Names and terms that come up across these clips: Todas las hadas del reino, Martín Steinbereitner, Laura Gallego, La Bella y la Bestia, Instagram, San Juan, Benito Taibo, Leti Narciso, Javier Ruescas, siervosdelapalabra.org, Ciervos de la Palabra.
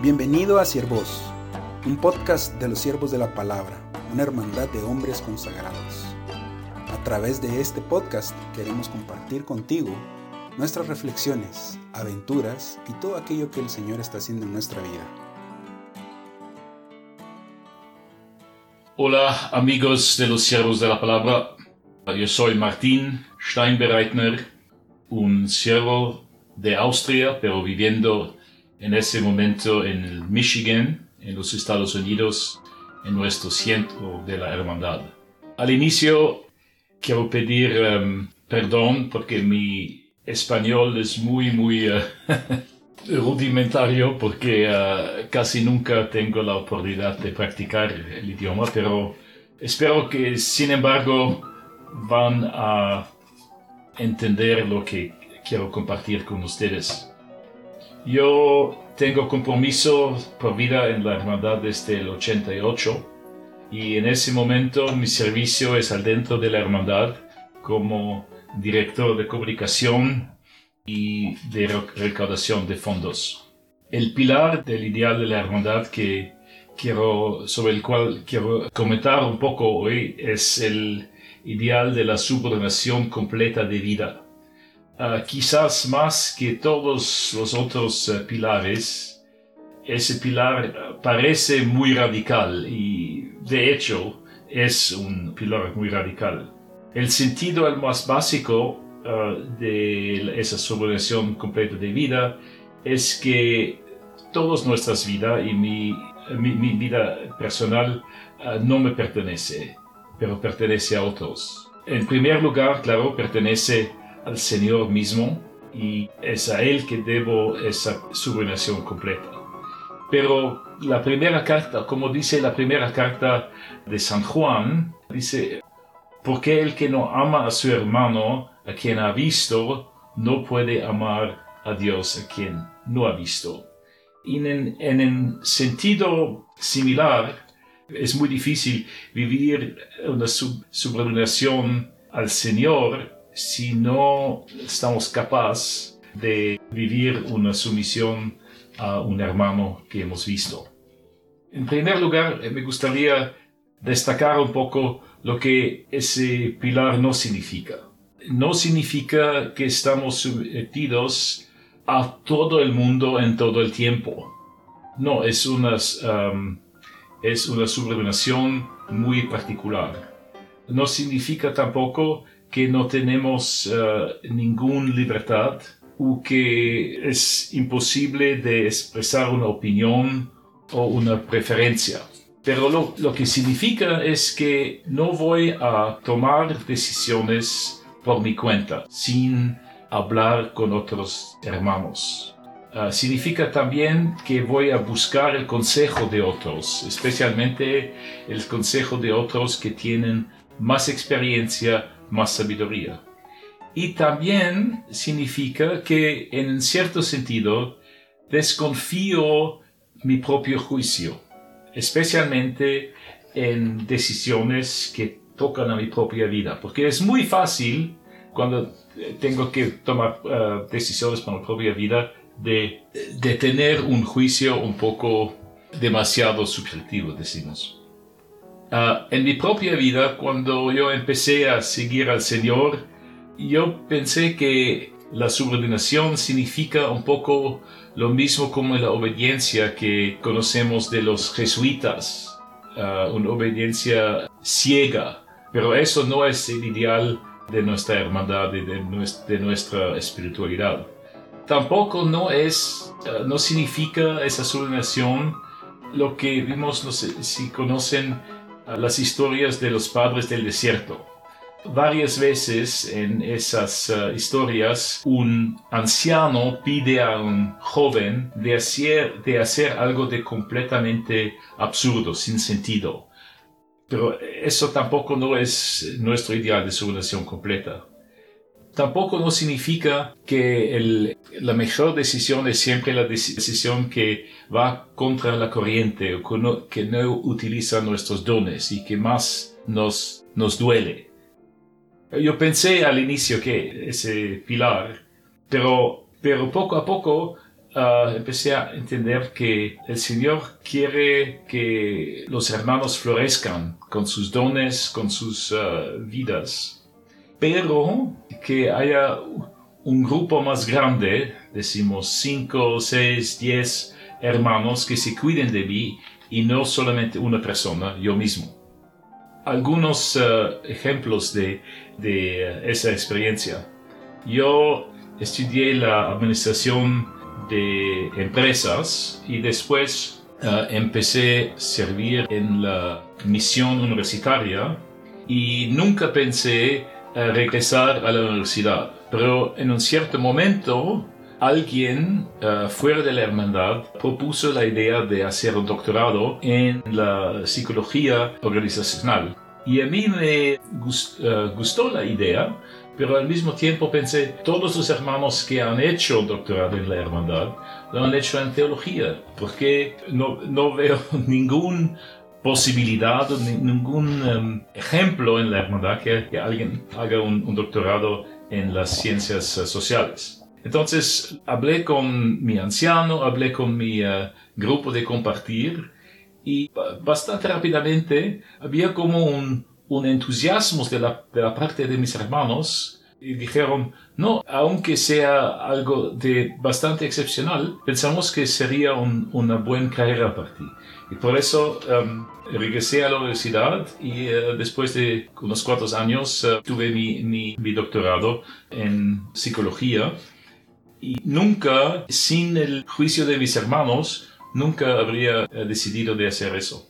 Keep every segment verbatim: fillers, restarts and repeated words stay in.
Bienvenido a Ciervos, un podcast de los Ciervos de la Palabra, una hermandad de hombres consagrados. A través de este podcast queremos compartir contigo nuestras reflexiones, aventuras y todo aquello que el Señor está haciendo en nuestra vida. Hola amigos de los Ciervos de la Palabra, yo soy Martín Steinbereitner, un ciervo de Austria, pero viviendo en ese momento en Michigan, en los Estados Unidos, en nuestro centro de la hermandad. Al inicio quiero pedir um, perdón porque mi español es muy, muy uh, rudimentario porque uh, casi nunca tengo la oportunidad de practicar el idioma, pero espero que, sin embargo, van a entender lo que quiero compartir con ustedes. Yo tengo compromiso por vida en la hermandad desde el ochenta y ocho y en ese momento mi servicio es adentro de la hermandad como director de comunicación y de recaudación de fondos. El pilar del ideal de la hermandad que quiero, sobre el cual quiero comentar un poco hoy es el ideal de la subordinación completa de vida. Uh, quizás más que todos los otros uh, pilares, ese pilar uh, parece muy radical y, de hecho, es un pilar muy radical. El sentido más básico uh, de esa subordinación completa de vida es que todas nuestras vidas y mi, mi, mi vida personal uh, no me pertenece, pero pertenece a otros. En primer lugar, claro, pertenece al Señor mismo y es a Él que debo esa subordinación completa. Pero la primera carta, como dice la primera carta de San Juan, dice: porque el que no ama a su hermano, a quien ha visto, no puede amar a Dios, a quien no ha visto. Y en, en un sentido similar, es muy difícil vivir una sub- subordinación al Señor si no estamos capaces de vivir una sumisión a un hermano que hemos visto. En primer lugar, me gustaría destacar un poco lo que ese pilar no significa. No significa que estamos sometidos a todo el mundo en todo el tiempo. No, es una, um, es una subordinación muy particular. No significa tampoco que no tenemos uh, ninguna libertad o que es imposible de expresar una opinión o una preferencia. Pero lo, lo que significa es que no voy a tomar decisiones por mi cuenta, sin hablar con otros hermanos. Uh, significa también que voy a buscar el consejo de otros, especialmente el consejo de otros que tienen más experiencia, más sabiduría. Y también significa que, en cierto sentido, desconfío mi propio juicio, especialmente en decisiones que tocan a mi propia vida, porque es muy fácil, cuando tengo que tomar uh, decisiones para mi propia vida, de, de tener un juicio un poco demasiado subjetivo, decimos. Uh, en mi propia vida, cuando yo empecé a seguir al Señor, yo pensé que la subordinación significa un poco lo mismo como la obediencia que conocemos de los jesuitas, uh, una obediencia ciega, pero eso no es el ideal de nuestra hermandad, de, de, nuestra, de nuestra espiritualidad. Tampoco no, es, uh, no significa esa subordinación lo que vimos, no sé si conocen las historias de los padres del desierto. Varias veces en esas uh, historias, un anciano pide a un joven de hacer, de hacer algo de completamente absurdo, sin sentido. Pero eso tampoco no es nuestro ideal de subordinación completa. Tampoco no significa que el, la mejor decisión es siempre la decisión que va contra la corriente o que no, que no utiliza nuestros dones y que más nos, nos duele. Yo pensé al inicio que ese pilar, pero, pero poco a poco uh, empecé a entender que el Señor quiere que los hermanos florezcan con sus dones, con sus uh, vidas, pero que haya un grupo más grande, decimos cinco, seis, diez hermanos que se cuiden de mí y no solamente una persona, yo mismo. Algunos uh, ejemplos de, de esa experiencia. Yo estudié la administración de empresas y después uh, empecé a servir en la misión universitaria y nunca pensé uh, regresar a la universidad. Pero en un cierto momento alguien uh, fuera de la hermandad propuso la idea de hacer un doctorado en la psicología organizacional. Y a mí me gust- uh, gustó la idea, pero al mismo tiempo pensé, todos los hermanos que han hecho doctorado en la hermandad lo han hecho en teología, porque no, no veo ningún posibilidad, ningún um, ejemplo en la hermandad que, que alguien haga un, un doctorado en las ciencias uh, sociales. Entonces hablé con mi anciano, hablé con mi uh, grupo de compartir y bastante rápidamente había como un, un entusiasmo de la, de la parte de mis hermanos y dijeron, no, aunque sea algo de bastante excepcional, pensamos que sería un, una buena carrera para ti. Y por eso um, regresé a la universidad y uh, después de unos cuantos años uh, tuve mi, mi, mi doctorado en psicología. Y nunca, sin el juicio de mis hermanos, nunca habría decidido de hacer eso.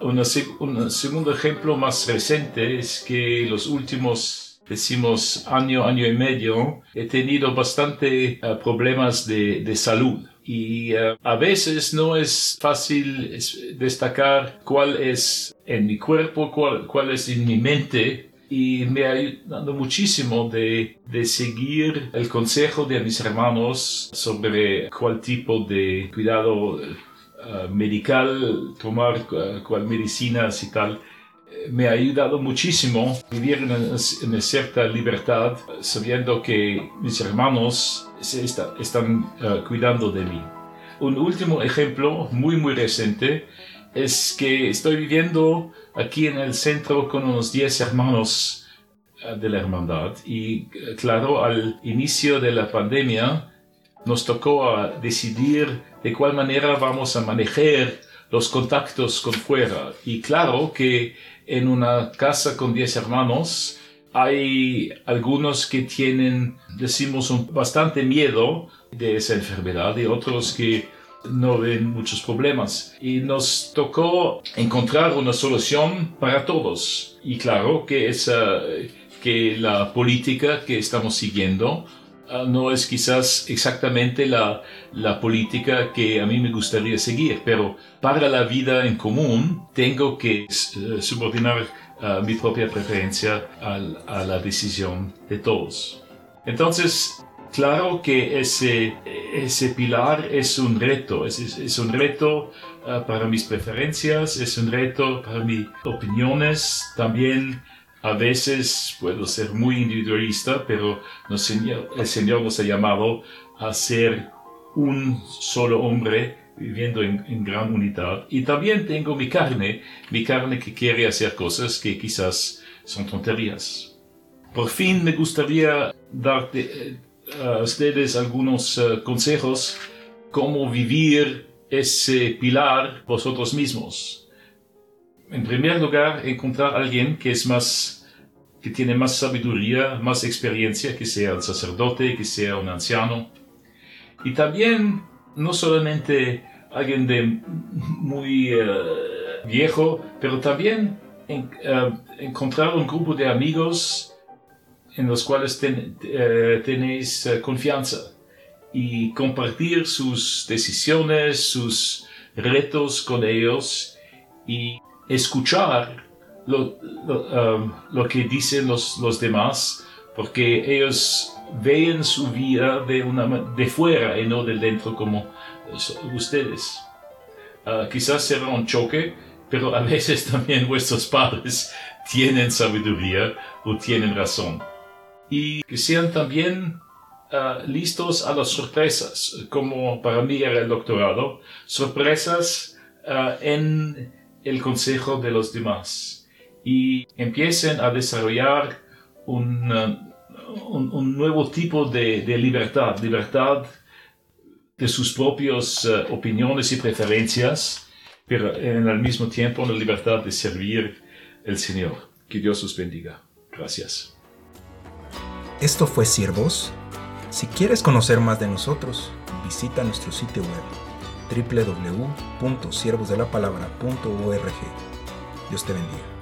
Una seg- un segundo ejemplo más reciente es que los últimos, decimos, año, año y medio, he tenido bastante uh, problemas de, de salud. Y uh, a veces no es fácil destacar cuál es en mi cuerpo, cuál, cuál es en mi mente. Y me ha ayudado muchísimo de, de seguir el consejo de mis hermanos sobre cuál tipo de cuidado uh, medical, tomar uh, cuál medicinas y tal. Me ha ayudado muchísimo vivir en una cierta libertad, sabiendo que mis hermanos se está, están uh, cuidando de mí. Un último ejemplo muy muy reciente es que estoy viviendo aquí en el centro con unos diez hermanos de la hermandad y claro, al inicio de la pandemia nos tocó a decidir de cuál manera vamos a manejar los contactos con fuera y claro que en una casa con diez hermanos hay algunos que tienen, decimos, un bastante miedo de esa enfermedad y otros que no ven muchos problemas y nos tocó encontrar una solución para todos y claro que, esa, que la política que estamos siguiendo uh, no es quizás exactamente la, la política que a mí me gustaría seguir, pero para la vida en común tengo que uh, subordinar uh, mi propia preferencia a, a la decisión de todos. Entonces, claro que ese, ese pilar es un reto, es, es, es un reto uh, para mis preferencias, es un reto para mis opiniones. También a veces puedo ser muy individualista, pero el Señor, el Señor nos ha llamado a ser un solo hombre viviendo en, en gran unidad. Y también tengo mi carne, mi carne que quiere hacer cosas que quizás son tonterías. Por fin me gustaría darte Eh, a ustedes algunos uh, consejos cómo vivir ese pilar vosotros mismos. En primer lugar, encontrar a alguien que es más, que tiene más sabiduría, más experiencia, que sea un sacerdote, que sea un anciano. Y también, no solamente alguien de muy uh, viejo, pero también en, uh, encontrar un grupo de amigos en los cuales ten, eh, tenéis eh, confianza y compartir sus decisiones, sus retos con ellos y escuchar lo, lo, um, lo que dicen los, los demás, porque ellos ven su vida de, una, de fuera y no de dentro como ustedes. Uh, quizás será un choque, pero a veces también vuestros padres tienen sabiduría o tienen razón. Y que sean también uh, listos a las sorpresas, como para mí era el doctorado, sorpresas uh, en el consejo de los demás, y empiecen a desarrollar un, uh, un, un nuevo tipo de, de libertad, libertad de sus propias uh, opiniones y preferencias, pero en al mismo tiempo una libertad de servir al Señor. Que Dios los bendiga. Gracias. Esto fue Ciervos. Si quieres conocer más de nosotros, visita nuestro sitio web doble u doble u doble u punto siervos de la palabra punto org. Dios te bendiga.